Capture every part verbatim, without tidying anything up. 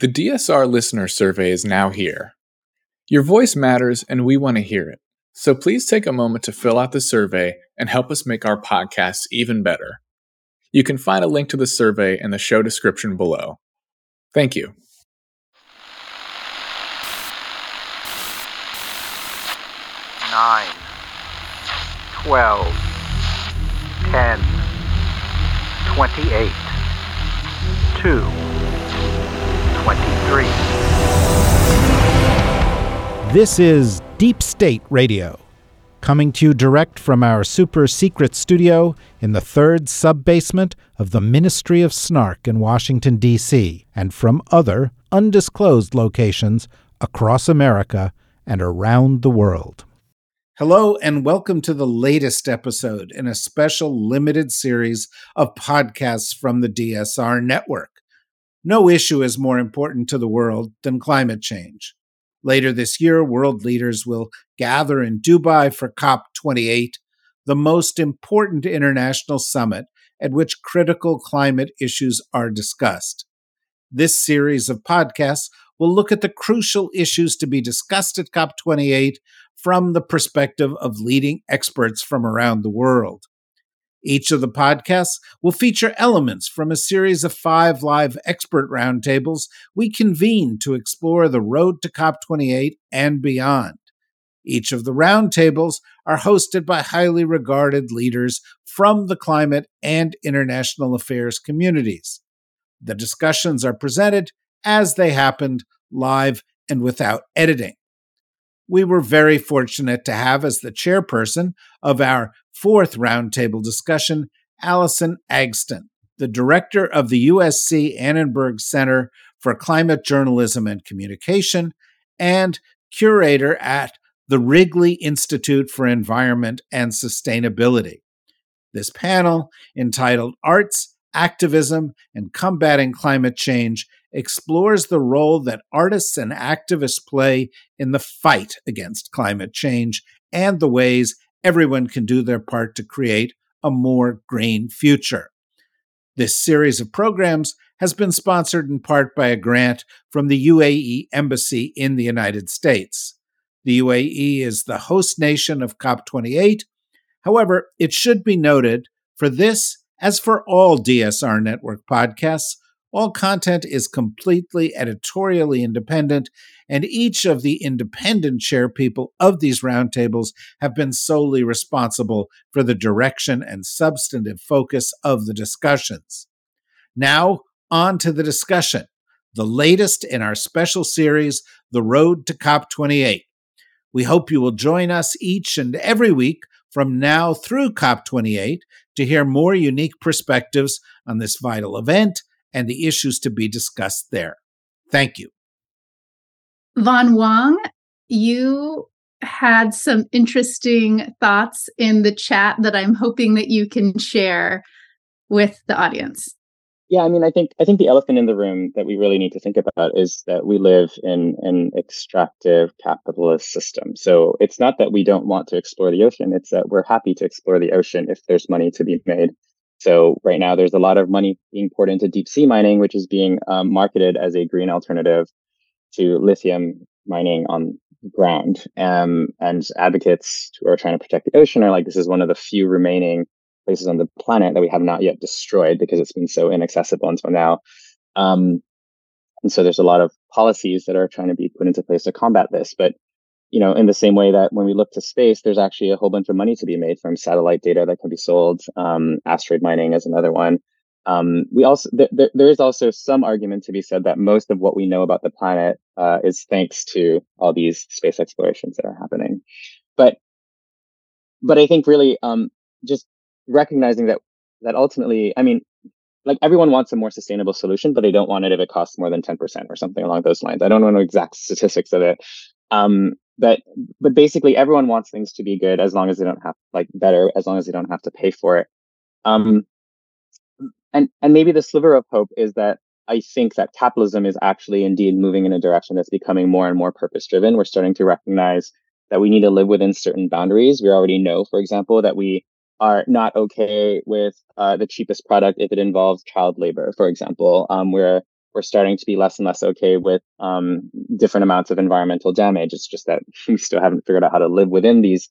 The D S R Listener Survey is now here. Your voice matters, and we want to hear it. So please take a moment to fill out the survey and help us make our podcasts even better. You can find a link to the survey in the show description below. Thank you. Nine, twelve, ten, twenty-eight, two, twenty-three. This is Deep State Radio, coming to you direct from our super-secret studio in the third sub-basement of the Ministry of Snark in Washington, D C, and from other undisclosed locations across America and around the world. Hello, and welcome to the latest episode in a special limited series of podcasts from the D S R Network. No issue is more important to the world than climate change. Later this year, world leaders will gather in Dubai for COP twenty-eight, the most important international summit at which critical climate issues are discussed. This series of podcasts will look at the crucial issues to be discussed at COP twenty-eight from the perspective of leading experts from around the world. Each of the podcasts will feature elements from a series of five live expert roundtables we convene to explore the road to COP twenty-eight and beyond. Each of the roundtables are hosted by highly regarded leaders from the climate and international affairs communities. The discussions are presented as they happened, live and without editing. We were very fortunate to have as the chairperson of our fourth roundtable discussion, Allison Agston, the director of the U S C Annenberg Center for Climate Journalism and Communication and curator at the Wrigley Institute for Environment and Sustainability. This panel, entitled Arts, Activism, and Combating Climate Change, explores the role that artists and activists play in the fight against climate change and the ways everyone can do their part to create a more green future. This series of programs has been sponsored in part by a grant from the U A E Embassy in the United States. The U A E is the host nation of COP twenty-eight. However, it should be noted, for this, as for all D S R Network podcasts, all content is completely editorially independent, and each of the independent chairpeople of these roundtables have been solely responsible for the direction and substantive focus of the discussions. Now, on to the discussion, the latest in our special series, The Road to COP twenty-eight. We hope you will join us each and every week from now through COP twenty-eight to hear more unique perspectives on this vital event and the issues to be discussed there. Thank you. Von Wong, you had some interesting thoughts in the chat that I'm hoping that you can share with the audience. Yeah, I mean, I think I think the elephant in the room that we really need to think about is that we live in an extractive capitalist system. So it's not that we don't want to explore the ocean, it's that we're happy to explore the ocean if there's money to be made. So right now, there's a lot of money being poured into deep sea mining, which is being um, marketed as a green alternative to lithium mining on the ground. Um, and advocates who are trying to protect the ocean are like, this is one of the few remaining places on the planet that we have not yet destroyed because it's been so inaccessible until now. Um, and so there's a lot of policies that are trying to be put into place to combat this. But you know, in the same way that when we look to space, there's actually a whole bunch of money to be made from satellite data that can be sold. Um, asteroid mining is another one. Um, we also th- th- there is also some argument to be said that most of what we know about the planet uh, is thanks to all these space explorations that are happening. But but I think really um, just recognizing that that ultimately, I mean, like everyone wants a more sustainable solution, but they don't want it if it costs more than ten percent or something along those lines. I don't know the exact statistics of it. Um, But but basically, everyone wants things to be good as long as they don't have like better, as long as they don't have to pay for it. Um, and and maybe the sliver of hope is that I think that capitalism is actually indeed moving in a direction that's becoming more and more purpose driven. We're starting to recognize that we need to live within certain boundaries. We already know, for example, that we are not okay with uh, the cheapest product if it involves child labor, for example. Um, we're we're starting to be less and less okay with um, different amounts of environmental damage. It's just that we still haven't figured out how to live within these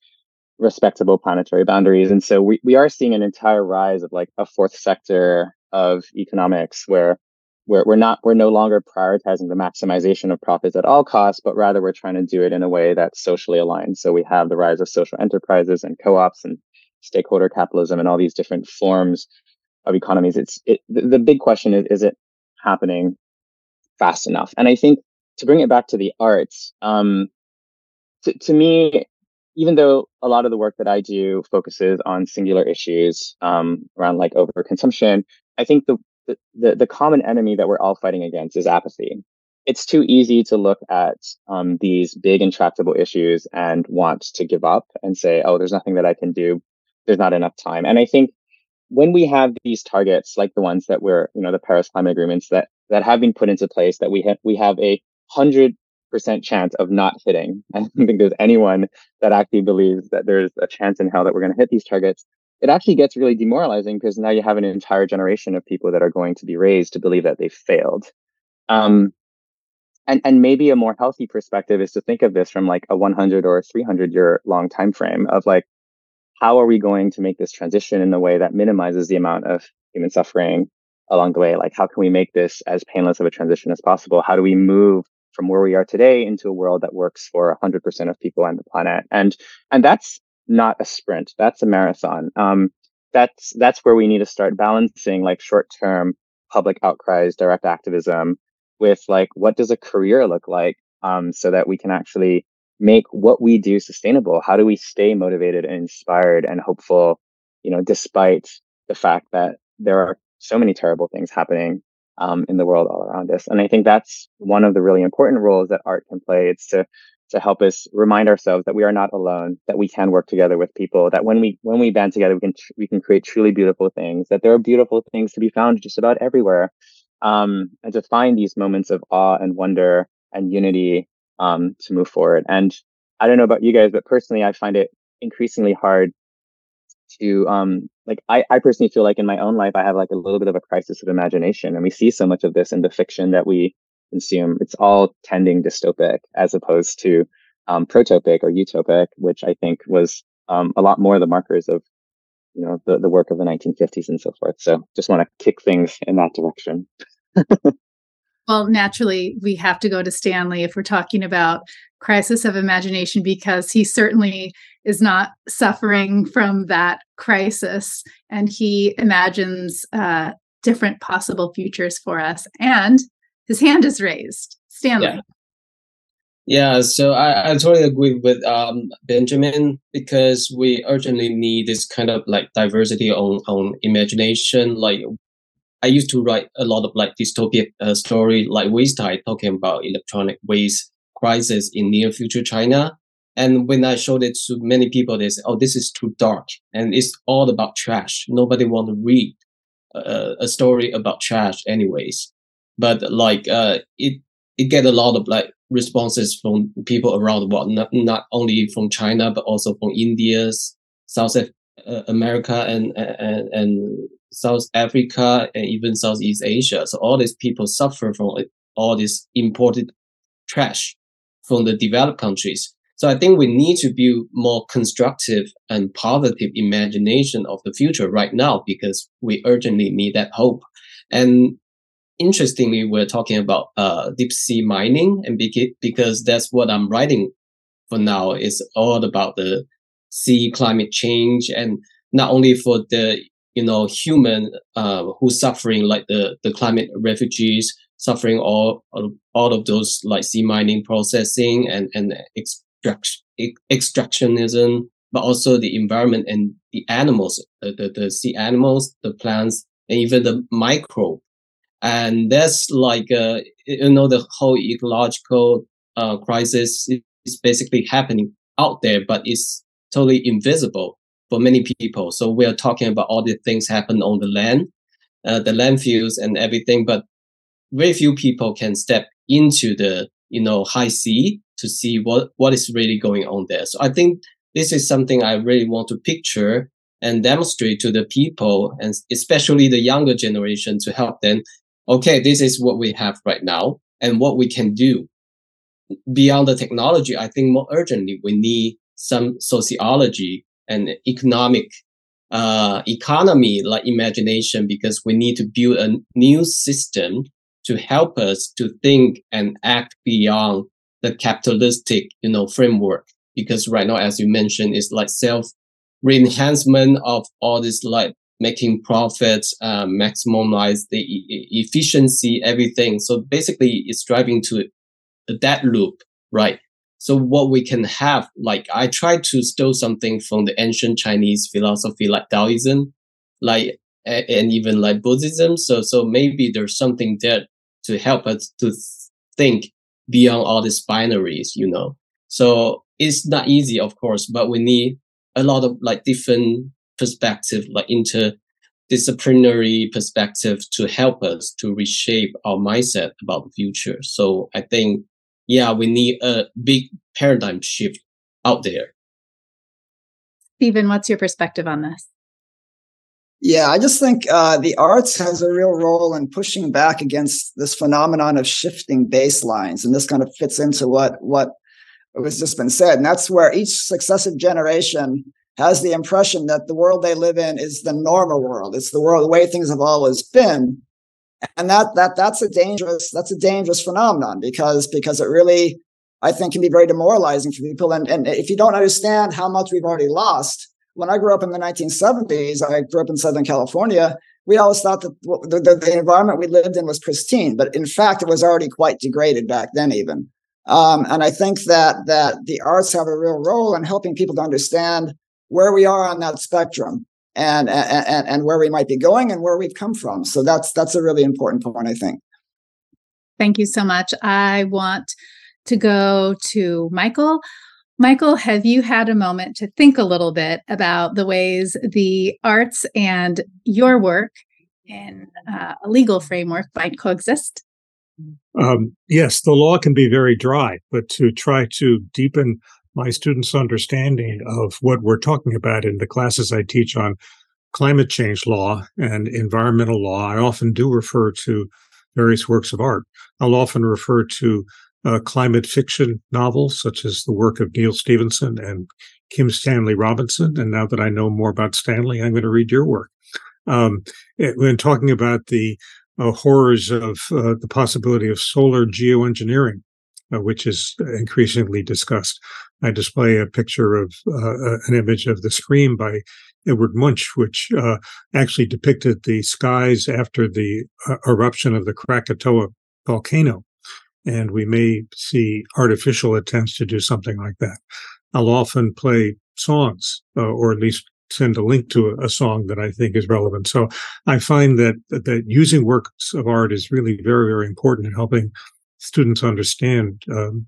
respectable planetary boundaries. And so we, we are seeing an entire rise of like a fourth sector of economics where we're, we're not, we're no longer prioritizing the maximization of profits at all costs, but rather we're trying to do it in a way that's socially aligned. So we have the rise of social enterprises and co-ops and stakeholder capitalism and all these different forms of economies. It's it, the big question is, is it happening fast enough? And I think to bring it back to the arts, um, to, to me, even though a lot of the work that I do focuses on singular issues um, around like overconsumption, I think the, the the common enemy that we're all fighting against is apathy. It's too easy to look at um, these big intractable issues and want to give up and say, oh, there's nothing that I can do. There's not enough time. And I think when we have these targets, like the ones that were, you know, the Paris Climate Agreements that that have been put into place, that we have we have a hundred percent chance of not hitting. I don't think there's anyone that actually believes that there's a chance in hell that we're going to hit these targets. It actually gets really demoralizing because now you have an entire generation of people that are going to be raised to believe that they failed. Um, and and maybe a more healthy perspective is to think of this from like a one hundred or three hundred year long time frame of like, how are we going to make this transition in a way that minimizes the amount of human suffering along the way? Like, how can we make this as painless of a transition as possible? How do we move from where we are today into a world that works for one hundred percent of people on the planet? And and that's not a sprint. That's a marathon. Um, that's that's where we need to start balancing like short-term public outcries, direct activism with like, what does a career look like um, so that we can actually make what we do sustainable? How do we stay motivated and inspired and hopeful, you know, despite the fact that there are so many terrible things happening um, in the world all around us? And I think that's one of the really important roles that art can play. It's to to help us remind ourselves that we are not alone, that we can work together with people, that when we when we band together, we can tr- we can create truly beautiful things, that there are beautiful things to be found just about everywhere. Um, and to find these moments of awe and wonder and unity um, to move forward. And I don't know about you guys, but personally, I find it increasingly hard to, um, like, I, I personally feel like in my own life, I have like a little bit of a crisis of imagination. And we see so much of this in the fiction that we consume. It's all tending dystopic as opposed to um, protopic or utopic, which I think was um, a lot more of the markers of, you know, the, the work of the nineteen fifties and so forth. So just want to kick things in that direction. Well, naturally, we have to go to Stanley if we're talking about crisis of imagination, because he certainly is not suffering from that crisis. And he imagines uh, different possible futures for us. And his hand is raised. Stanley. Yeah, yeah so I, I totally agree with um, Benjamin, because we urgently need this kind of like diversity on, on imagination. Like, I used to write a lot of like dystopian uh, story like Waste Tide, talking about electronic waste crisis in near future China. And when I showed it to many people, they said, oh, this is too dark. And it's all about trash. Nobody want to read uh, a story about trash anyways. But like uh, it, it get a lot of like responses from people around the world, not, not only from China, but also from India, South uh, America and, and, and South Africa and even Southeast Asia. So all these people suffer from like, all this imported trash from the developed countries. So I think we need to build more constructive and positive imagination of the future right now, because we urgently need that hope. And interestingly, we're talking about uh, deep sea mining, and because that's what I'm writing for now. It's all about the sea climate change, and not only for the you know human uh, who's suffering, like the, the climate refugees suffering all all of those like sea mining processing and and extraction extractionism, but also the environment and the animals, the the, the sea animals, the plants, and even the microbes. And that's like, uh, you know, the whole ecological uh, crisis is basically happening out there, but it's totally invisible for many people. So we are talking about all the things happen on the land, uh, the landfills and everything, but very few people can step into the, you know, high sea to see what, what is really going on there. So I think this is something I really want to picture and demonstrate to the people, and especially the younger generation, to help them okay, this is what we have right now and what we can do. Beyond the technology, I think more urgently, we need some sociology and economic uh economy like imagination, because we need to build a new system to help us to think and act beyond the capitalistic, you know, framework. Because right now, as you mentioned, it's like self-re-enhancement of all this, like making profits, uh, maximize the e- efficiency, everything. So basically, it's driving to that loop, right? So what we can have, like I tried to steal something from the ancient Chinese philosophy, like Taoism, like and even like Buddhism. So so maybe there's something there to help us to think beyond all these binaries, you know. So it's not easy, of course, but we need a lot of like different perspective, like interdisciplinary perspective to help us to reshape our mindset about the future. So I think, yeah, we need a big paradigm shift out there. Stephen, what's your perspective on this? Yeah, I just think uh, the arts has a real role in pushing back against this phenomenon of shifting baselines. And this kind of fits into what what was just been said. And that's where each successive generation has the impression that the world they live in is the normal world. It's the world, the way things have always been. And that that that's a dangerous that's a dangerous phenomenon because because it really, I think, can be very demoralizing for people. And and if you don't understand how much we've already lost. When I grew up in the nineteen seventies, I grew up in Southern California. We always thought that the, the, the environment we lived in was pristine, but in fact, it was already quite degraded back then, even. Um, and I think that that the arts have a real role in helping people to understand where we are on that spectrum and and and where we might be going and where we've come from. So that's that's a really important point, I think. Thank you so much. I want to go to Michael. Michael, have you had a moment to think a little bit about the ways the arts and your work in uh, a legal framework might coexist? Um, yes, the law can be very dry, but to try to deepen my students' understanding of what we're talking about in the classes I teach on climate change law and environmental law, I often do refer to various works of art. I'll often refer to Uh, climate fiction novels, such as the work of Neal Stephenson and Kim Stanley Robinson. And now that I know more about Stanley, I'm going to read your work. Um, it, when talking about the uh, horrors of uh, the possibility of solar geoengineering, uh, which is increasingly discussed, I display a picture of uh, an image of The Scream by Edward Munch, which uh, actually depicted the skies after the uh, eruption of the Krakatoa volcano. And we may see artificial attempts to do something like that. I'll often play songs, uh, or at least send a link to a, a song that I think is relevant. So I find that that using works of art is really very, very important in helping students understand um,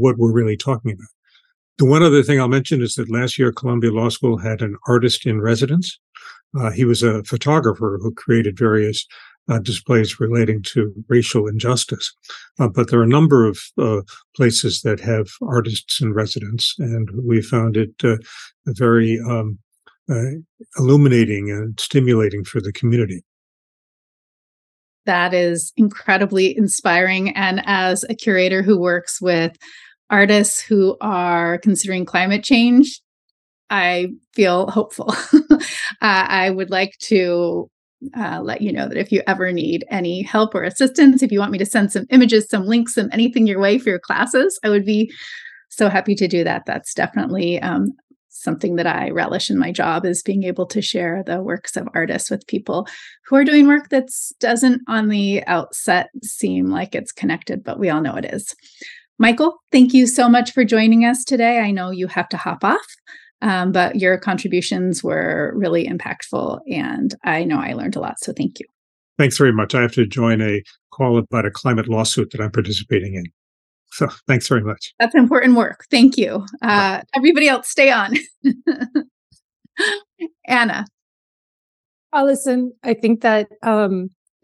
what we're really talking about. The one other thing I'll mention is that last year, Columbia Law School had an artist in residence. Uh, he was a photographer who created various Uh, displays relating to racial injustice. Uh, but there are a number of uh, places that have artists in residence, and we found it uh, very um, uh, illuminating and stimulating for the community. That is incredibly inspiring. And as a curator who works with artists who are considering climate change, I feel hopeful. uh, I would like to Uh, let you know that if you ever need any help or assistance, if you want me to send some images, some links, some anything your way for your classes, I would be so happy to do that. That's definitely um, something that I relish in my job, is being able to share the works of artists with people who are doing work that doesn't on the outset seem like it's connected, but we all know it is. Michael, thank you so much for joining us today. I know you have to hop off. Um, but your contributions were really impactful, and I know I learned a lot, so thank you. Thanks very much. I have to join a call about a climate lawsuit that I'm participating in. So thanks very much. That's important work. Thank you. Uh, everybody else, stay on. Anna. Allison, I think that um,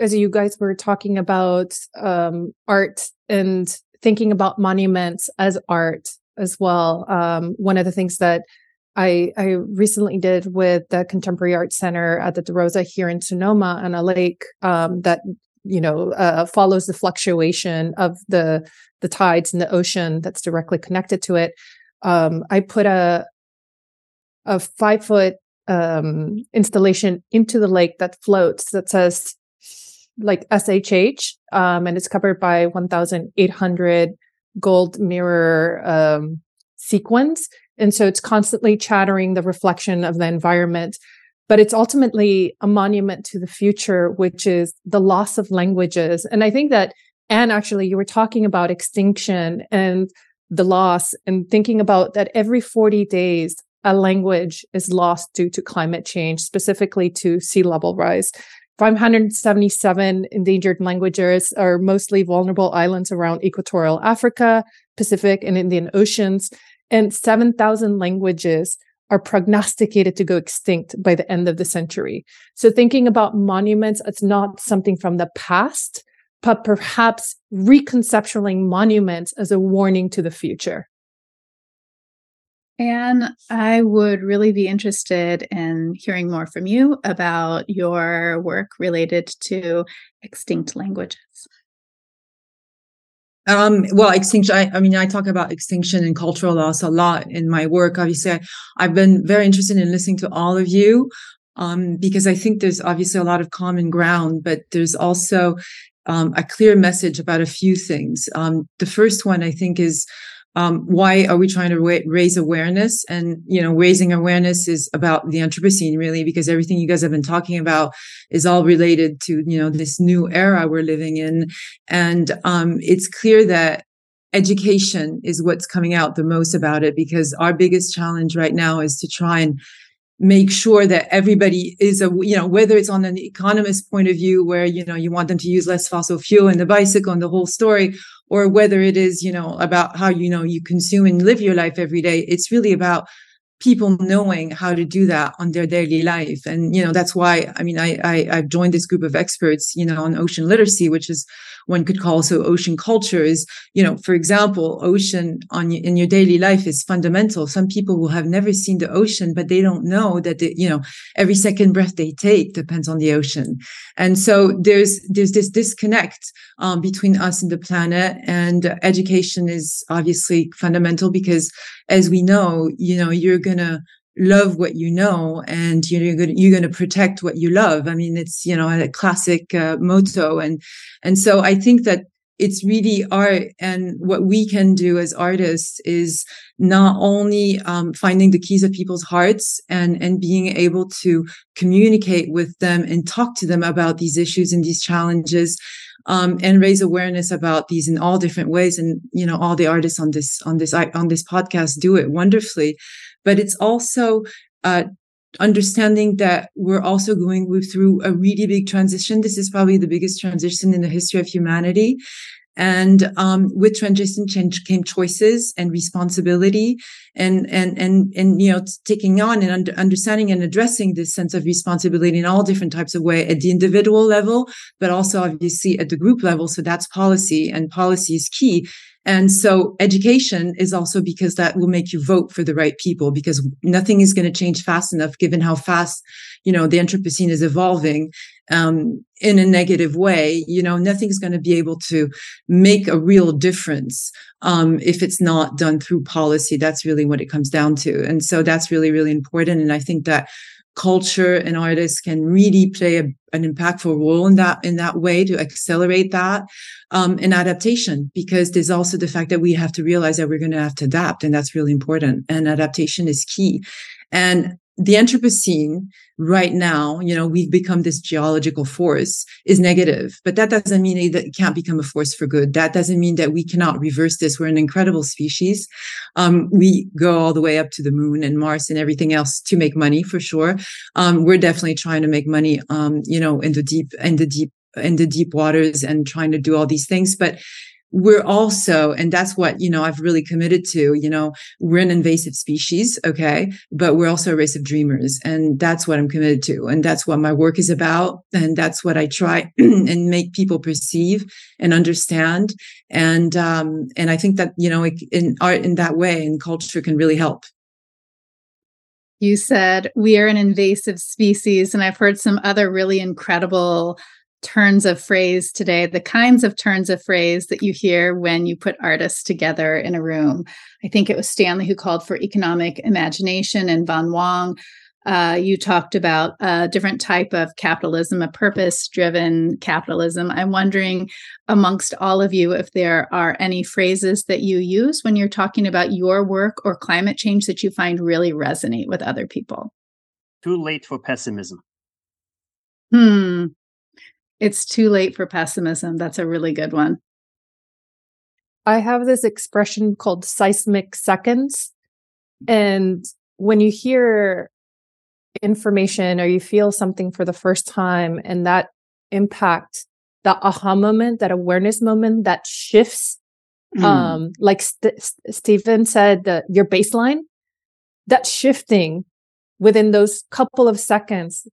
as you guys were talking about um, art and thinking about monuments as art as well, um, one of the things that I, I recently did with the Contemporary Arts Center at the De Rosa here in Sonoma on a lake um, that you know, uh, follows the fluctuation of the the tides in the ocean that's directly connected to it. Um, I put a a five foot um, installation into the lake that floats that says like S H H, um, and it's covered by one thousand eight hundred gold mirror um, sequins. And so it's constantly chattering the reflection of the environment, but it's ultimately a monument to the future, which is the loss of languages. And I think that, Anne, actually, you were talking about extinction and the loss and thinking about that every forty days, a language is lost due to climate change, specifically to sea level rise. five hundred seventy-seven endangered languages are mostly vulnerable islands around equatorial Africa, Pacific, and Indian Oceans. And seven thousand languages are prognosticated to go extinct by the end of the century. So thinking about monuments, it's not something from the past, but perhaps reconceptualizing monuments as a warning to the future. Anne, I would really be interested in hearing more from you about your work related to extinct languages. Um, well, extinction, I, I mean, I talk about extinction and cultural loss a lot in my work. Obviously, I, I've been very interested in listening to all of you, um, because I think there's obviously a lot of common ground, but there's also um, a clear message about a few things. Um, the first one, I think, is um, why are we trying to ra- raise awareness? And, you know, raising awareness is about the Anthropocene, really, because everything you guys have been talking about is all related to, you know, this new era we're living in. And um, it's clear that education is what's coming out the most about it, because our biggest challenge right now is to try and make sure that everybody is, a, you know, whether it's on an economist point of view where, you know, you want them to use less fossil fuel and the bicycle and the whole story, or whether it is, you know, about how, you know, you consume and live your life every day. It's really about people knowing how to do that on their daily life. And, you know, that's why, I mean, I, I, I've joined this group of experts, you know, on ocean literacy, which is one could call also ocean culture is, you know, for example, ocean on in your daily life is fundamental. Some people will have never seen the ocean, but they don't know that, they, you know, every second breath they take depends on the ocean. And so there's, there's this disconnect um, between us and the planet, and education is obviously fundamental because, as we know, you know, you're going to love what you know, and you're going you're going to protect what you love. I mean, it's, you know, a classic uh, motto, and and so I think that it's really art, and what we can do as artists is not only um, finding the keys of people's hearts and and being able to communicate with them and talk to them about these issues and these challenges. Um, and raise awareness about these in all different ways. And, you know, all the artists on this, on this, on this podcast do it wonderfully, but it's also, uh, understanding that we're also going through a really big transition. This is probably the biggest transition in the history of humanity. And, um, with transition change came choices and responsibility and, and, and, and, you know, taking on and under, understanding and addressing this sense of responsibility in all different types of way at the individual level, but also obviously at the group level. So that's policy, and policy is key. And so education is also, because that will make you vote for the right people, because nothing is going to change fast enough, given how fast, you know, the Anthropocene is evolving um, in a negative way. You know, nothing's going to be able to make a real difference um, if it's not done through policy. That's really what it comes down to. And so that's really, really important. And I think that culture and artists can really play a, an impactful role in that, in that way, to accelerate that, um, and adaptation, because there's also the fact that we have to realize that we're going to have to adapt. And that's really important. And adaptation is key. And the Anthropocene right now, you know, we've become this geological force, is negative, but that doesn't mean that it can't become a force for good. That doesn't mean that we cannot reverse this. We're an incredible species. Um, we go all the way up to the moon and Mars and everything else to make money, for sure. Um, we're definitely trying to make money, um, you know, in the deep, in the deep, in the deep waters, and trying to do all these things. But we're also, and that's what, you know, I've really committed to, you know, we're an invasive species, okay, but we're also a race of dreamers. And that's what I'm committed to. And that's what my work is about. And that's what I try and make people perceive and understand. And, um, and I think that, you know, in art in that way and culture can really help. You said we are an invasive species. And I've heard some other really incredible turns of phrase today, the kinds of turns of phrase that you hear when you put artists together in a room. I think it was Stanley who called for economic imagination, and Von Wong, uh, you talked about a different type of capitalism, a purpose-driven capitalism. I'm wondering amongst all of you if there are any phrases that you use when you're talking about your work or climate change that you find really resonate with other people. Too late for pessimism. Hmm. It's too late for pessimism. That's a really good one. I have this expression called seismic seconds. And when you hear information or you feel something for the first time, and that impact, that aha moment, that awareness moment, that shifts, mm. um, like St- St- Stephen said, the, your baseline, that shifting within those couple of seconds,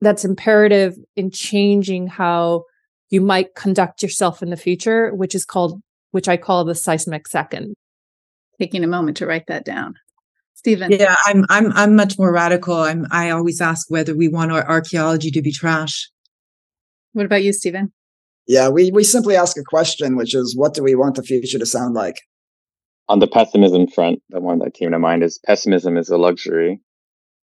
that's imperative in changing how you might conduct yourself in the future, which is called, which I call the seismic second. Taking a moment to write that down. Stephen. Yeah, I'm I'm I'm much more radical. I'm I always ask whether we want our archaeology to be trash. What about you, Stephen? Yeah, we we simply ask a question, which is, what do we want the future to sound like? On the pessimism front, the one that came to mind is pessimism is a luxury.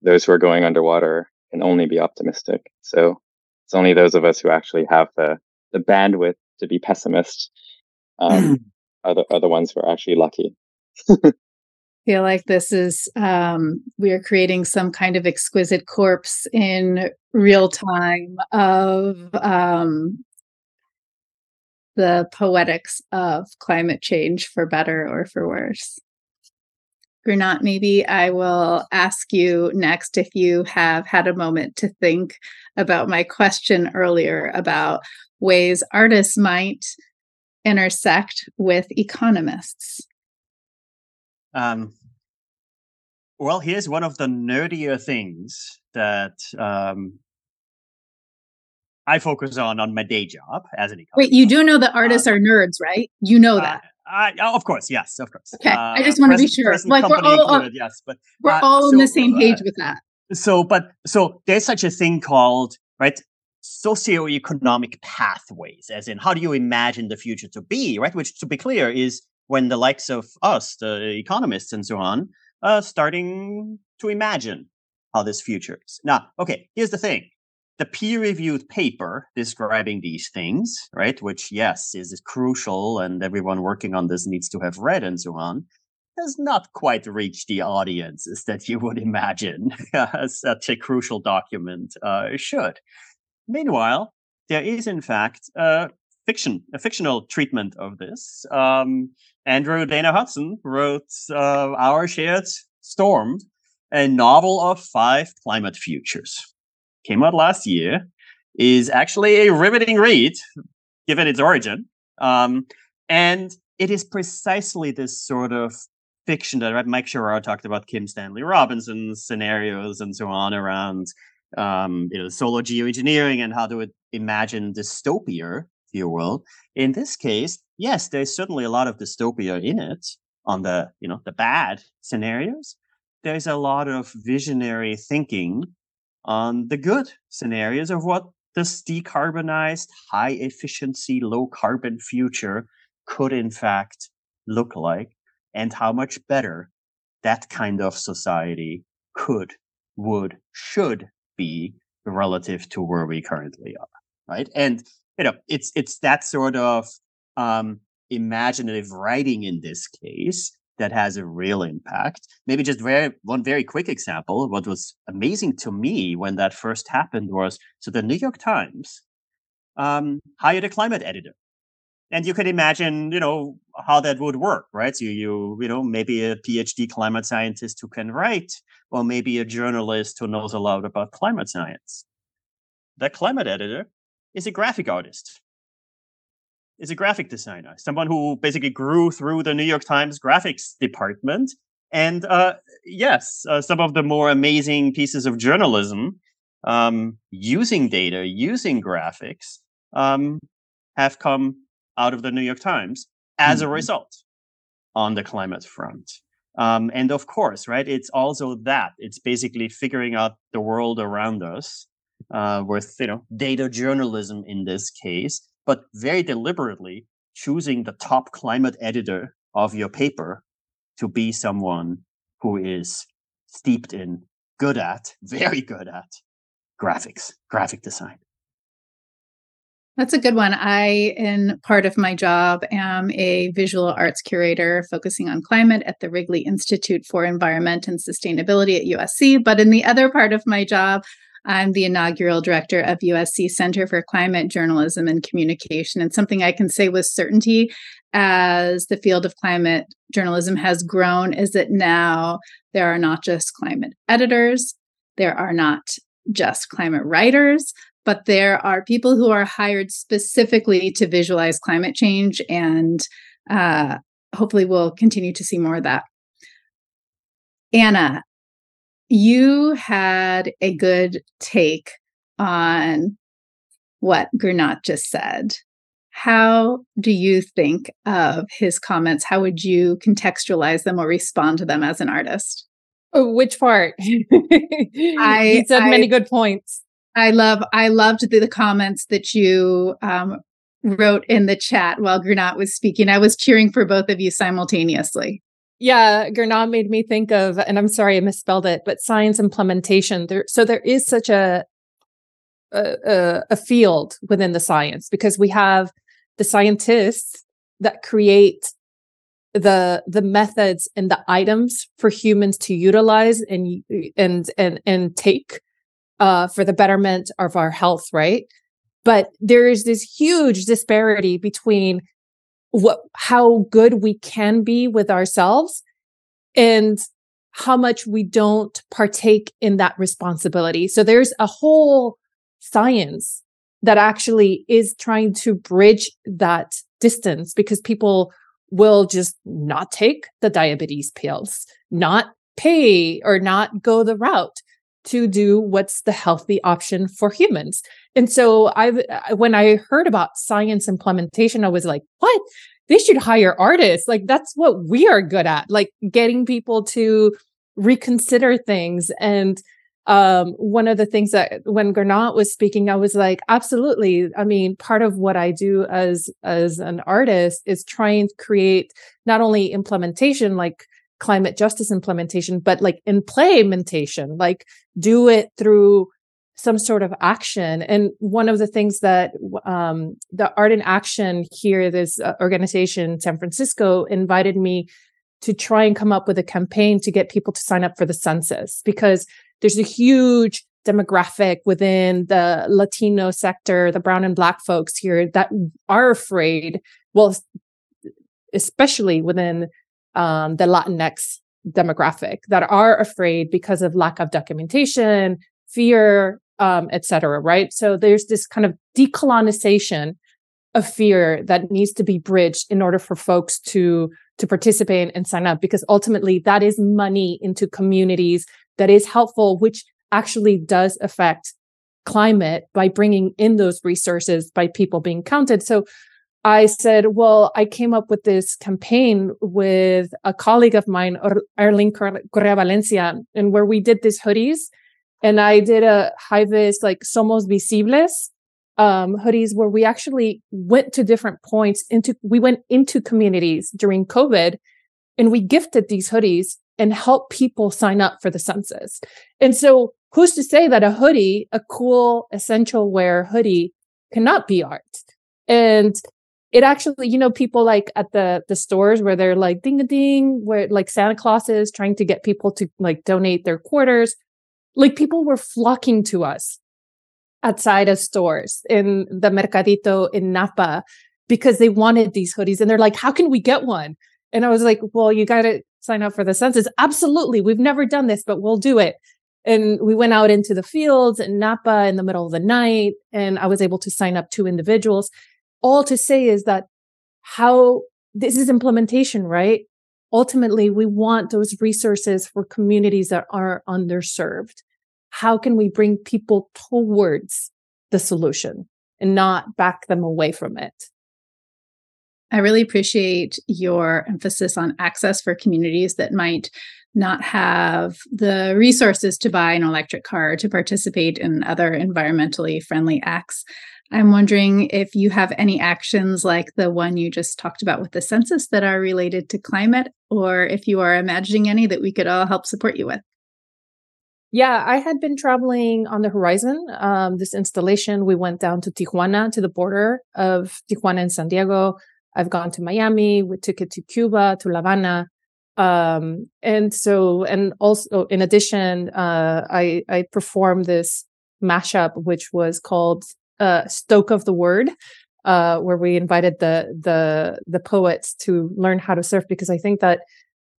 Those who are going underwater and only be optimistic. So it's only those of us who actually have the, the bandwidth to be pessimist um, are, the, are the ones who are actually lucky. I feel like this is, um, we are creating some kind of exquisite corpse in real time of um, the poetics of climate change, for better or for worse. Gernot, maybe I will ask you next if you have had a moment to think about my question earlier about ways artists might intersect with economists. Um, well, here's one of the nerdier things that um, I focus on on my day job as an economist. Wait, you do know that artists uh, are nerds, right? You know that. Uh, Uh, of course, yes, of course. Okay, uh, I just want to be sure. Like we're all, included, yes, but, we're uh, all so, on the same page uh, with that. So, but so there's such a thing called right socioeconomic pathways, as in how do you imagine the future to be, right? Which, to be clear, is when the likes of us, the economists and so on, uh, starting to imagine how this future is. Now, okay, here's the thing. The peer-reviewed paper describing these things, right, which, yes, is, is crucial and everyone working on this needs to have read and so on, has not quite reached the audiences that you would imagine such a crucial document uh, should. Meanwhile, there is, in fact, uh, fiction, a fictional treatment of this. Um, Andrew Dana Hudson wrote uh, Our Shared Storm, a novel of five climate futures. Came out last year, is actually a riveting read, given its origin. Um, and it is precisely this sort of fiction that right, Mike Gerrard talked about, Kim Stanley Robinson's scenarios and so on around um, you know, solar geoengineering and how to imagine dystopia, if you will. In this case, yes, there's certainly a lot of dystopia in it on the, you know, the bad scenarios. There's a lot of visionary thinking on the good scenarios of what this decarbonized, high efficiency, low carbon future could in fact look like, and how much better that kind of society could, would, should be relative to where we currently are, right? And, you know, it's, it's that sort of um, imaginative writing in this case that has a real impact. Maybe just very one very quick example. What was amazing to me when that first happened was, so the New York Times um, hired a climate editor. And you could imagine, you know, how that would work, right? So you, you, you know, maybe a PhD climate scientist who can write, or maybe a journalist who knows a lot about climate science. The climate editor is a graphic artist. Is a graphic designer, someone who basically grew through the New York Times graphics department. And uh, yes, uh, some of the more amazing pieces of journalism um, using data, using graphics, um, have come out of the New York Times as mm-hmm. a result on the climate front. Um, and of course, right, it's also that. It's basically figuring out the world around us uh, with, you know, data journalism in this case, but very deliberately choosing the top climate editor of your paper to be someone who is steeped in, good at, very good at graphics, graphic design. That's a good one. I, in part of my job, am a visual arts curator focusing on climate at the Wrigley Institute for Environment and Sustainability at U S C. But in the other part of my job, I'm the inaugural director of U S C Center for Climate Journalism and Communication. And something I can say with certainty as the field of climate journalism has grown is that now there are not just climate editors, there are not just climate writers, but there are people who are hired specifically to visualize climate change, and uh, hopefully we'll continue to see more of that. Anna, you had a good take on what Gernot just said. How do you think of his comments? How would you contextualize them or respond to them as an artist? Oh, which part? I, he said I, many good points. I love, I loved the, the comments that you um, wrote in the chat while Gernot was speaking. I was cheering for both of you simultaneously. Yeah, Gernot made me think of, and I'm sorry I misspelled it, but science implementation. There, so there is such a, a a field within the science, because we have the scientists that create the the methods and the items for humans to utilize and and and and take. Uh, for the betterment of our health, right? But there is this huge disparity between what how good we can be with ourselves and how much we don't partake in that responsibility. So there's a whole science that actually is trying to bridge that distance, because people will just not take the diabetes pills, not pay or not go the route to do what's the healthy option for humans. And so I've, when I heard about science implementation, I was like, what? They should hire artists. Like, that's what we are good at, like getting people to reconsider things. And um, one of the things that when Gernot was speaking, I was like, absolutely. I mean, part of what I do as, as an artist is trying to create not only implementation, like climate justice implementation, but like implementation, like do it through some sort of action. And one of the things that um, the Art in Action here, this organization in San Francisco, invited me to try and come up with a campaign to get people to sign up for the census, because there's a huge demographic within the Latino sector, the brown and black folks here that are afraid, well, especially within Um, the Latinx demographic, that are afraid because of lack of documentation, fear, um, et cetera, right? So there's this kind of decolonization of fear that needs to be bridged in order for folks to, to participate and sign up, because ultimately that is money into communities that is helpful, which actually does affect climate by bringing in those resources, by people being counted. So I said, well, I came up with this campaign with a colleague of mine, Arlene Correa Valencia, and where we did these hoodies. And I did a high vis, like Somos Visibles um, hoodies, where we actually went to different points into, we went into communities during COVID, and we gifted these hoodies and helped people sign up for the census. And so who's to say that a hoodie, a cool essential wear hoodie, cannot be art? And it actually, you know, people like at the the stores where they're like ding-a-ding, where like Santa Claus is trying to get people to like donate their quarters. Like, people were flocking to us outside of stores in the Mercadito in Napa because they wanted these hoodies. And they're like, how can we get one? And I was like, well, you got to sign up for the census. Absolutely. We've never done this, but we'll do it. And we went out into the fields in Napa in the middle of the night, and I was able to sign up two individuals. All to say is that how this is implementation, right? Ultimately, we want those resources for communities that are underserved. How can we bring people towards the solution and not back them away from it? I really appreciate your emphasis on access for communities that might not have the resources to buy an electric car, to participate in other environmentally friendly acts. I'm wondering if you have any actions like the one you just talked about with the census that are related to climate, or if you are imagining any that we could all help support you with. Yeah, I had been traveling on the horizon. Um, this installation, we went down to Tijuana, to the border of Tijuana and San Diego. I've gone to Miami. We took it to Cuba, to La Habana. Um, and so, and also in addition, uh, I, I performed this mashup, which was called uh, Stoke of the Word, uh, where we invited the, the, the poets to learn how to surf, because I think that,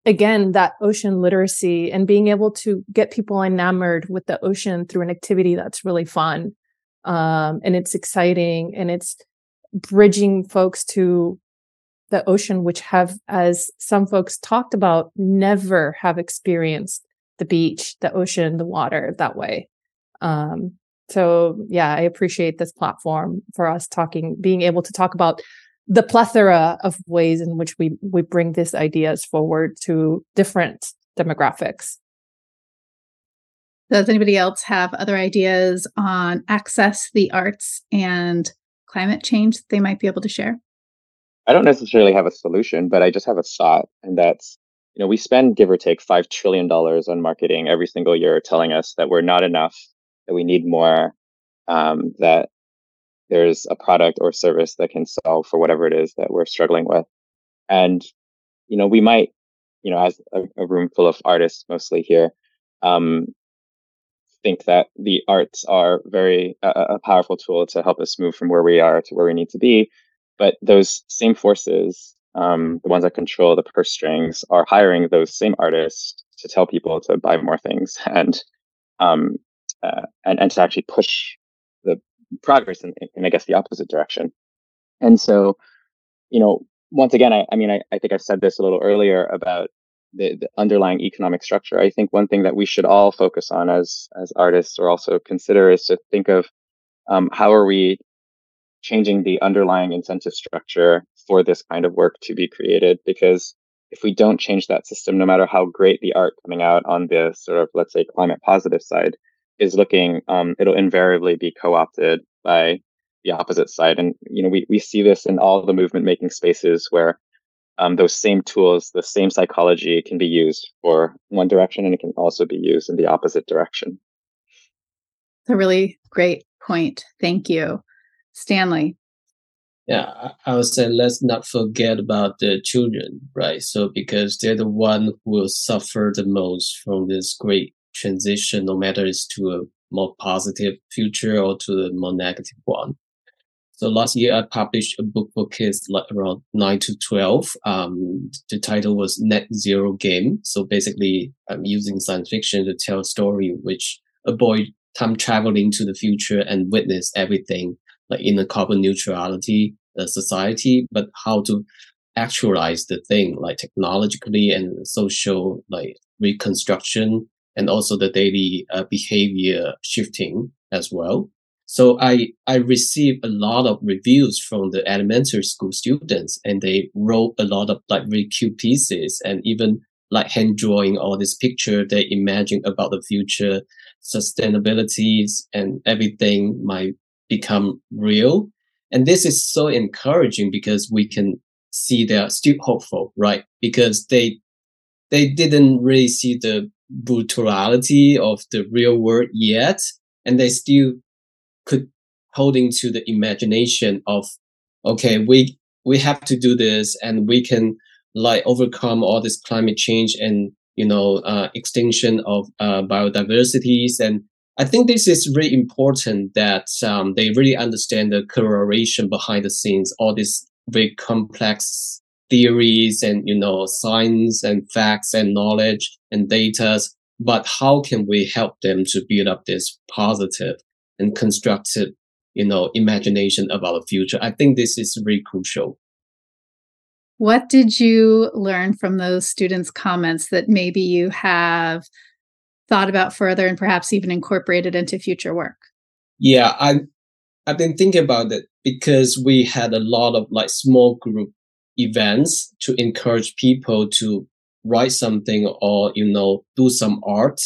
again, that ocean literacy and being able to get people enamored with the ocean through an activity that's really fun. Um, and it's exciting, and it's bridging folks to the ocean, which have, as some folks talked about, never have experienced the beach, the ocean, the water that way. Um, so yeah, I appreciate this platform for us talking, being able to talk about the plethora of ways in which we, we bring these ideas forward to different demographics. Does anybody else have other ideas on access, the arts, and climate change that they might be able to share? I don't necessarily have a solution, but I just have a thought. And that's, you know, we spend give or take five trillion dollars on marketing every single year, telling us that we're not enough, that we need more, um, that there's a product or service that can solve for whatever it is that we're struggling with. And, you know, we might, you know, as a, a room full of artists mostly here, um, think that the arts are very uh, a powerful tool to help us move from where we are to where we need to be. But those same forces, um, the ones that control the purse strings, are hiring those same artists to tell people to buy more things and um, uh, and, and to actually push the progress in, in, I guess, the opposite direction. And so, you know, once again, I, I mean, I, I think I said this a little earlier about the, the underlying economic structure. I think one thing that we should all focus on as as artists, or also consider, is to think of um, how are we changing the underlying incentive structure for this kind of work to be created. Because if we don't change that system, no matter how great the art coming out on the sort of, let's say, climate positive side is looking, um, it'll invariably be co-opted by the opposite side. And, you know, we, we see this in all the movement making spaces where um, those same tools, the same psychology can be used for one direction, and it can also be used in the opposite direction. That's a really great point. Thank you. Stanley. Yeah, I would say let's not forget about the children, right? So because they're the one who will suffer the most from this great transition, no matter it's to a more positive future or to a more negative one. So last year, I published a book for kids like around nine to twelve. Um, the title was Net Zero Game. So basically, I'm using science fiction to tell a story which avoid time traveling to the future and witness everything, like in a carbon neutrality uh, society, but how to actualize the thing, like technologically and social, like reconstruction, and also the daily uh, behavior shifting as well. So I, I received a lot of reviews from the elementary school students, and they wrote a lot of like very cute pieces, and even like hand drawing all this picture they imagine about the future, sustainability, and everything my become real. And this is so encouraging, because we can see they are still hopeful, right? Because they they didn't really see the brutality of the real world yet, and they still could holding to the imagination of, okay, we we have to do this, and we can like overcome all this climate change and, you know, uh, extinction of uh, biodiversities. And I think this is really important that um, they really understand the correlation behind the scenes, all these very complex theories and, you know, science and facts and knowledge and data. But how can we help them to build up this positive and constructive, you know, imagination about the future? I think this is really crucial. What did you learn from those students' comments that maybe you have thought about further and perhaps even incorporated into future work? Yeah, I, I've been thinking about it, because we had a lot of like small group events to encourage people to write something or, you know, do some art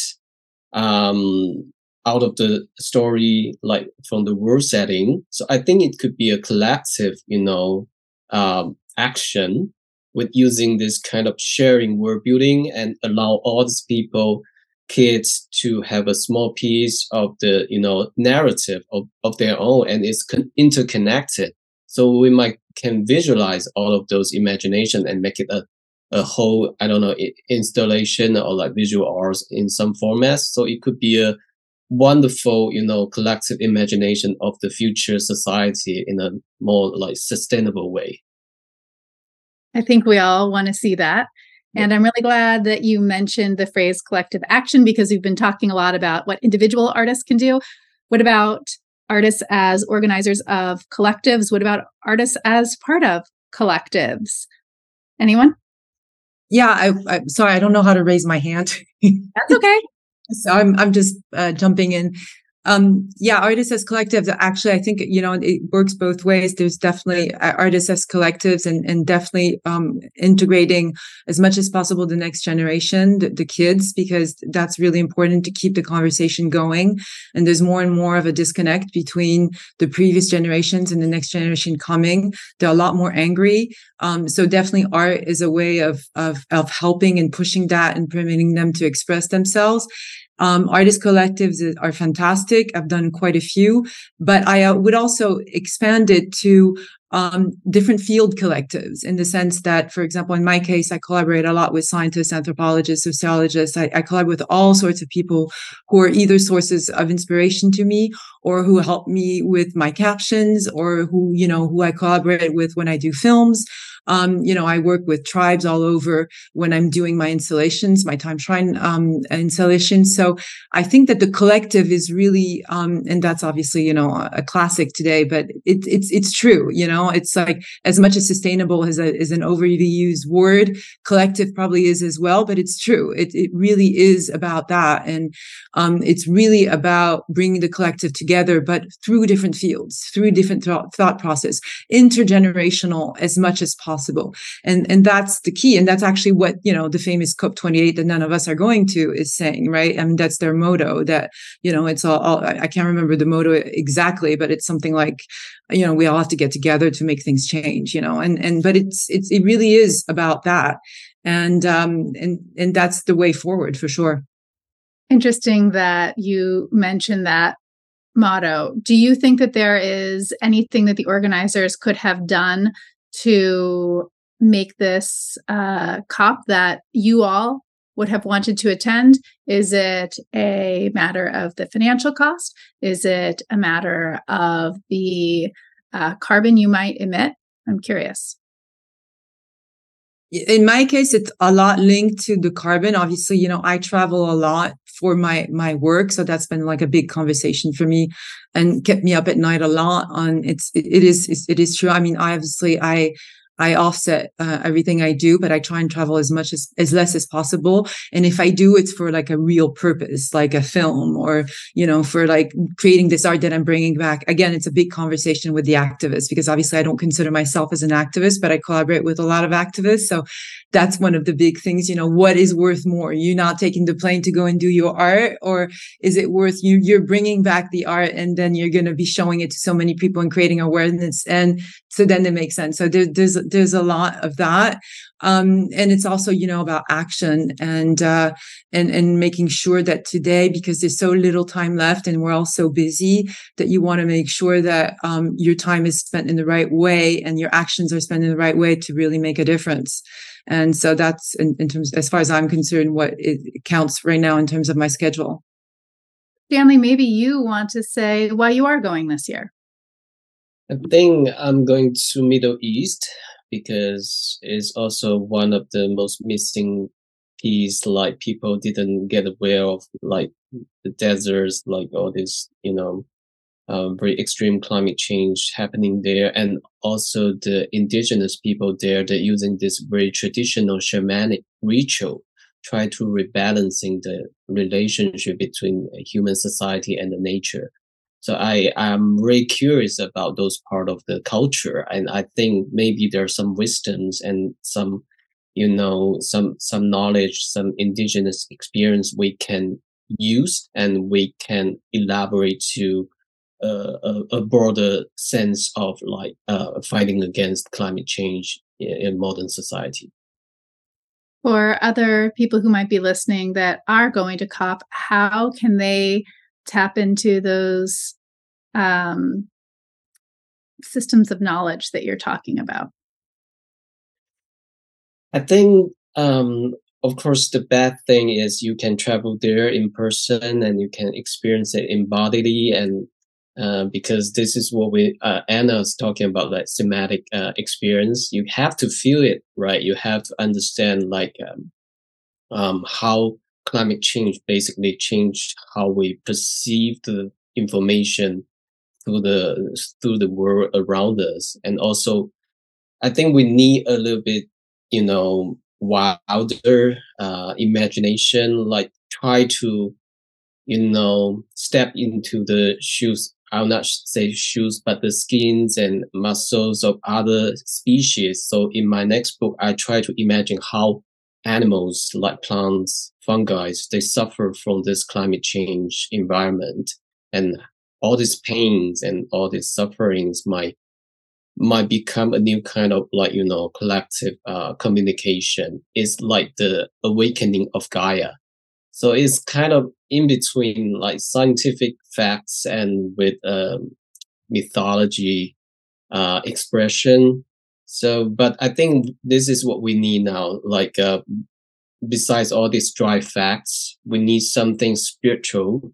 um, out of the story, like from the world setting. So I think it could be a collective, you know, um, action with using this kind of sharing world building and allow all these people, kids, to have a small piece of the, you know, narrative of, of their own, and it's con- interconnected. So we might can visualize all of those imagination and make it a, a whole, I don't know, installation or like visual arts in some formats. So it could be a wonderful, you know, collective imagination of the future society in a more like sustainable way. I think we all want to see that. And I'm really glad that you mentioned the phrase collective action, because we've been talking a lot about what individual artists can do. What about artists as organizers of collectives? What about artists as part of collectives? Anyone? Yeah, I, I'm sorry, I don't know how to raise my hand. That's okay. So I'm I'm just uh, jumping in. Um, yeah, artists as collectives. Actually, I think, you know, it works both ways. There's definitely artists as collectives and, and definitely um, integrating as much as possible the next generation, the, the kids, because that's really important to keep the conversation going. And there's more and more of a disconnect between the previous generations and the next generation coming. They're a lot more angry. Um, so definitely art is a way of, of, of helping and pushing that and permitting them to express themselves. Um, artist collectives are fantastic. I've done quite a few, but I uh, would also expand it to um, different field collectives, in the sense that, for example, in my case, I collaborate a lot with scientists, anthropologists, sociologists. I, I collaborate with all sorts of people who are either sources of inspiration to me, or who help me with my captions, or who, you know, who I collaborate with when I do films. Um, you know, I work with tribes all over when I'm doing my installations, my Time Shrine um, installation. So I think that the collective is really, um, and that's obviously, you know, a classic today, but it, it's it's true. You know, it's like, as much as sustainable is, a, is an overly used word, collective probably is as well, but it's true. It it really is about that. And um, it's really about bringing the collective together, but through different fields, through different th- thought process, intergenerational as much as possible. Possible. And, and that's the key. And that's actually what, you know, the famous C O P twenty-eight that none of us are going to is saying, right? I mean, that's their motto, that, you know, it's all, all, I can't remember the motto exactly, but it's something like, you know, we all have to get together to make things change, you know, and, and, but it's, it's, it really is about that. And, um, and, and that's the way forward for sure. Interesting that you mentioned that motto. Do you think that there is anything that the organizers could have done to make this uh, COP that you all would have wanted to attend? Is it a matter of the financial cost? Is it a matter of the uh, carbon you might emit? I'm curious. In my case, it's a lot linked to the carbon. Obviously, you know, I travel a lot for my, my work. So that's been like a big conversation for me and kept me up at night a lot on it's, it, it is, it's, it is true. I mean, obviously I, I offset uh, everything I do, but I try and travel as much as, as less as possible. And if I do, it's for like a real purpose, like a film, or, you know, for like creating this art that I'm bringing back. Again, it's a big conversation with the activists, because obviously I don't consider myself as an activist, but I collaborate with a lot of activists. So that's one of the big things, you know, what is worth more? You not taking the plane to go and do your art, or is it worth you, you're bringing back the art and then you're going to be showing it to so many people and creating awareness? And so then it makes sense. So there, there's, There's a lot of that. Um, and it's also, you know, about action and, uh, and, and making sure that today, because there's so little time left and we're all so busy, that you want to make sure that, um, your time is spent in the right way and your actions are spent in the right way to really make a difference. And so that's in, in terms, as far as I'm concerned, what it counts right now in terms of my schedule. Stanley, maybe you want to say why you are going this year. I think I'm going to Middle East, because it's also one of the most missing piece, like people didn't get aware of, like the deserts, like all this, you know, um, very extreme climate change happening there. And also the indigenous people there, they're using this very traditional shamanic ritual, try to rebalancing the relationship between human society and the nature. So I am really curious about those part of the culture. And I think maybe there are some wisdoms and some you know, some some knowledge, some indigenous experience we can use and we can elaborate to uh, a, a broader sense of like uh, fighting against climate change in, in modern society. For other people who might be listening that are going to COP, how can they tap into those um, systems of knowledge that you're talking about? I think, um, of course, the bad thing is you can travel there in person and you can experience it in bodily. And uh, because this is what we, uh, Anna was talking about, like somatic uh, experience, you have to feel it, right? You have to understand like um, um, how climate change basically changed how we perceive the information through the through the world around us. And also, I think we need a little bit, you know, wilder uh, imagination, like try to, you know, step into the shoes. I'll not say shoes, but the skins and muscles of other species. So in my next book, I try to imagine how animals like plants, fungi, they suffer from this climate change environment, and all these pains and all these sufferings might might become a new kind of like, you know, collective uh, communication. It's like the awakening of Gaia. So it's kind of in between like scientific facts and with um, mythology uh, expression. So, but I think this is what we need now. Like uh, besides all these dry facts, we need something spiritual.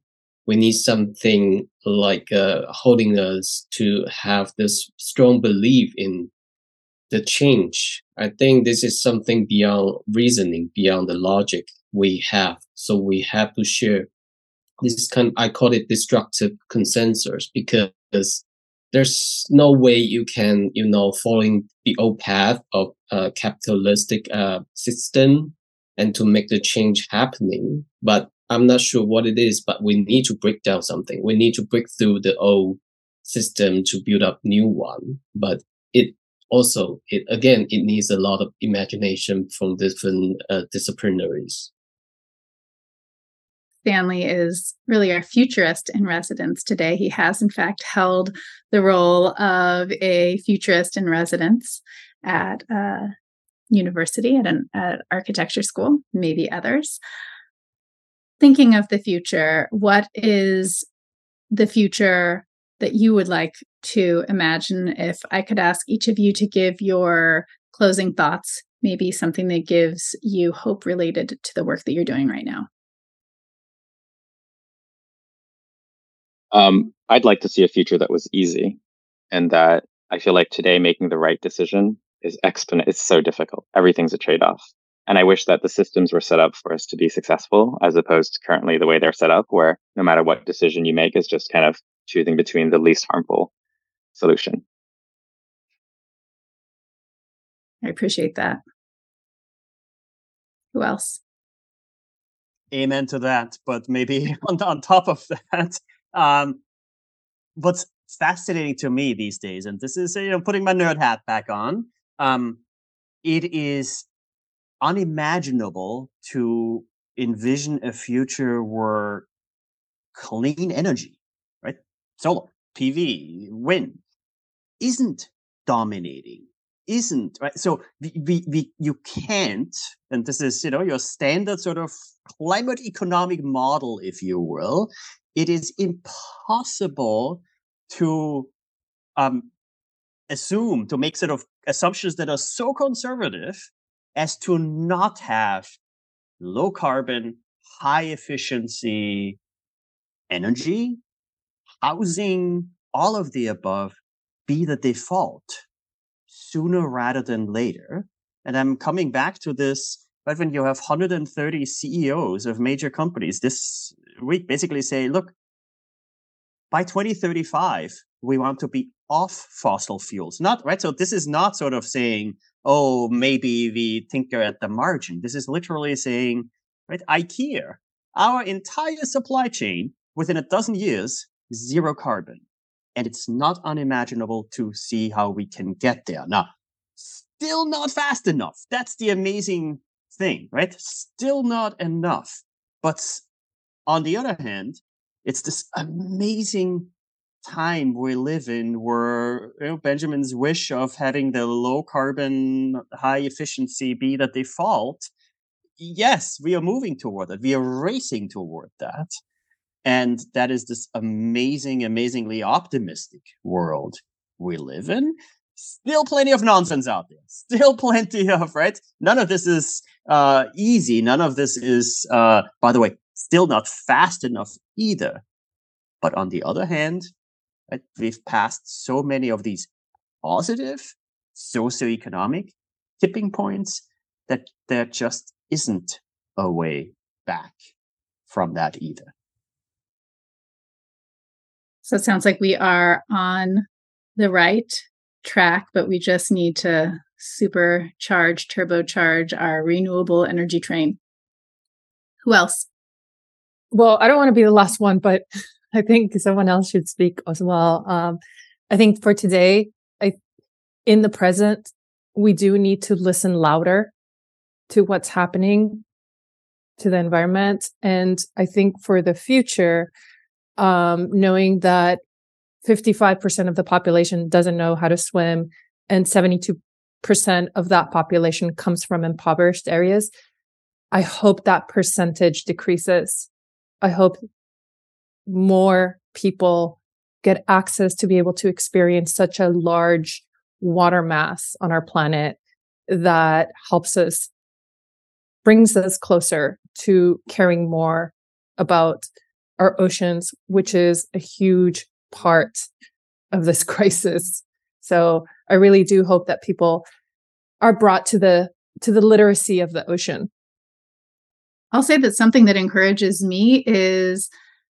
We need something like uh, holding us to have this strong belief in the change. I think this is something beyond reasoning, beyond the logic we have. So we have to share this kind of, I call it destructive consensus, because there's no way you can, you know, following the old path of uh, capitalistic uh, system and to make the change happening. But I'm not sure what it is, but we need to break down something. We need to break through the old system to build up new one. But it also, it again, it needs a lot of imagination from different uh, disciplinaries. Stanley is really our futurist in residence today. He has, in fact, held the role of a futurist in residence at a university, at an at architecture school, maybe others. Thinking of the future, what is the future that you would like to imagine? If I could ask each of you to give your closing thoughts, maybe something that gives you hope related to the work that you're doing right now. Um, I'd like to see a future that was easy, and that I feel like today making the right decision is expon- it's so difficult. Everything's a trade-off. And I wish that the systems were set up for us to be successful, as opposed to currently the way they're set up, where no matter what decision you make is just kind of choosing between the least harmful solution. I appreciate that. Who else? Amen to that. But maybe on, on top of that, um, what's fascinating to me these days, and this is, you know, putting my nerd hat back on, um, it is unimaginable to envision a future where clean energy, right? Solar, P V, wind, isn't dominating, isn't, right? So we, we, we you can't, and this is, you know, your standard sort of climate economic model, if you will, it is impossible to um, assume, to make sort of assumptions that are so conservative as to not have low carbon, high efficiency energy, housing, all of the above be the default sooner rather than later. And I'm coming back to this, but when you have one hundred thirty C E Os of major companies this week basically say, look, by twenty thirty-five, we want to be off fossil fuels. Not right. So this is not sort of saying, oh, maybe we tinker at the margin. This is literally saying, right, IKEA, our entire supply chain within a dozen years, zero carbon. And it's not unimaginable to see how we can get there. Now, still not fast enough. That's the amazing thing, right? Still not enough. But on the other hand, it's this amazing time we live in where, you know, Benjamin's wish of having the low carbon, high efficiency be the default. Yes, we are moving toward that. We are racing toward that. And that is this amazing, amazingly optimistic world we live in. Still plenty of nonsense out there. Still plenty of, right? None of this is uh, easy. None of this is, uh, by the way, still not fast enough either. But on the other hand, right, we've passed so many of these positive socioeconomic tipping points that there just isn't a way back from that either. So it sounds like we are on the right track, but we just need to supercharge, turbocharge our renewable energy train. Who else? Well, I don't want to be the last one, but I think someone else should speak as well. Um, I think for today, I, in the present, we do need to listen louder to what's happening to the environment. And I think for the future, Um, knowing that fifty-five percent of the population doesn't know how to swim and seventy-two percent of that population comes from impoverished areas. I hope that percentage decreases. I hope more people get access to be able to experience such a large water mass on our planet that helps us, brings us closer to caring more about our oceans, which is a huge part of this crisis. So I really do hope that people are brought to the to the literacy of the ocean. I'll say that something that encourages me is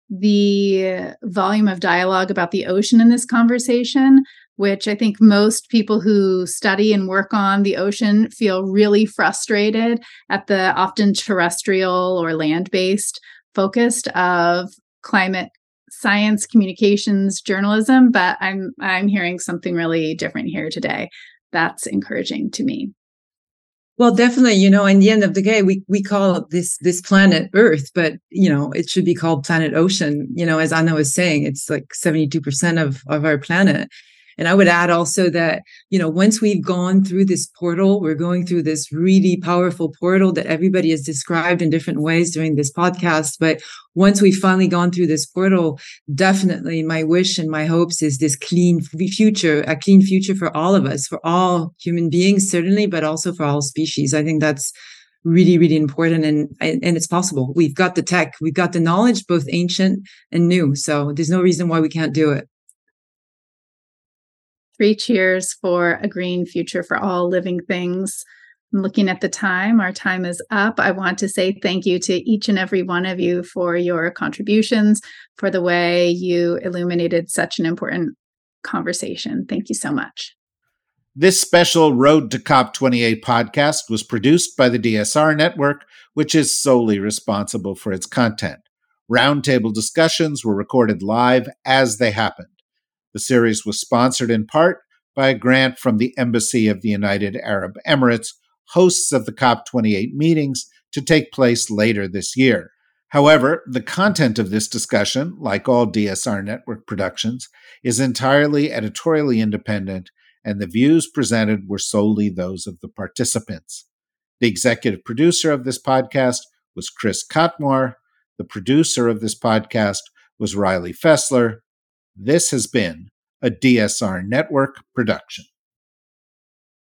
the volume of dialogue about the ocean in this conversation, which I think most people who study and work on the ocean feel really frustrated at the often terrestrial or land-based focused of climate science, communications, journalism, but I'm I'm hearing something really different here today. That's encouraging to me. Well, definitely, you know, in the end of the day, we we call this this planet Earth, but you know, it should be called planet Ocean. You know, as Anna was saying, it's like seventy-two percent of of our planet. And I would add also that, you know, once we've gone through this portal, we're going through this really powerful portal that everybody has described in different ways during this podcast. But once we've finally gone through this portal, definitely my wish and my hopes is this clean future, a clean future for all of us, for all human beings, certainly, but also for all species. I think that's really, really important. And, and it's possible. We've got the tech, we've got the knowledge, both ancient and new. So there's no reason why we can't do it. Three cheers for a green future for all living things. I'm looking at the time. Our time is up. I want to say thank you to each and every one of you for your contributions, for the way you illuminated such an important conversation. Thank you so much. This special Road to C O P twenty-eight podcast was produced by the D S R Network, which is solely responsible for its content. Roundtable discussions were recorded live as they happened. The series was sponsored in part by a grant from the Embassy of the United Arab Emirates, hosts of the C O P twenty-eight meetings to take place later this year. However, the content of this discussion, like all D S R Network productions, is entirely editorially independent, and the views presented were solely those of the participants. The executive producer of this podcast was Chris Cutmore. The producer of this podcast was Riley Fessler. This has been a D S R Network production.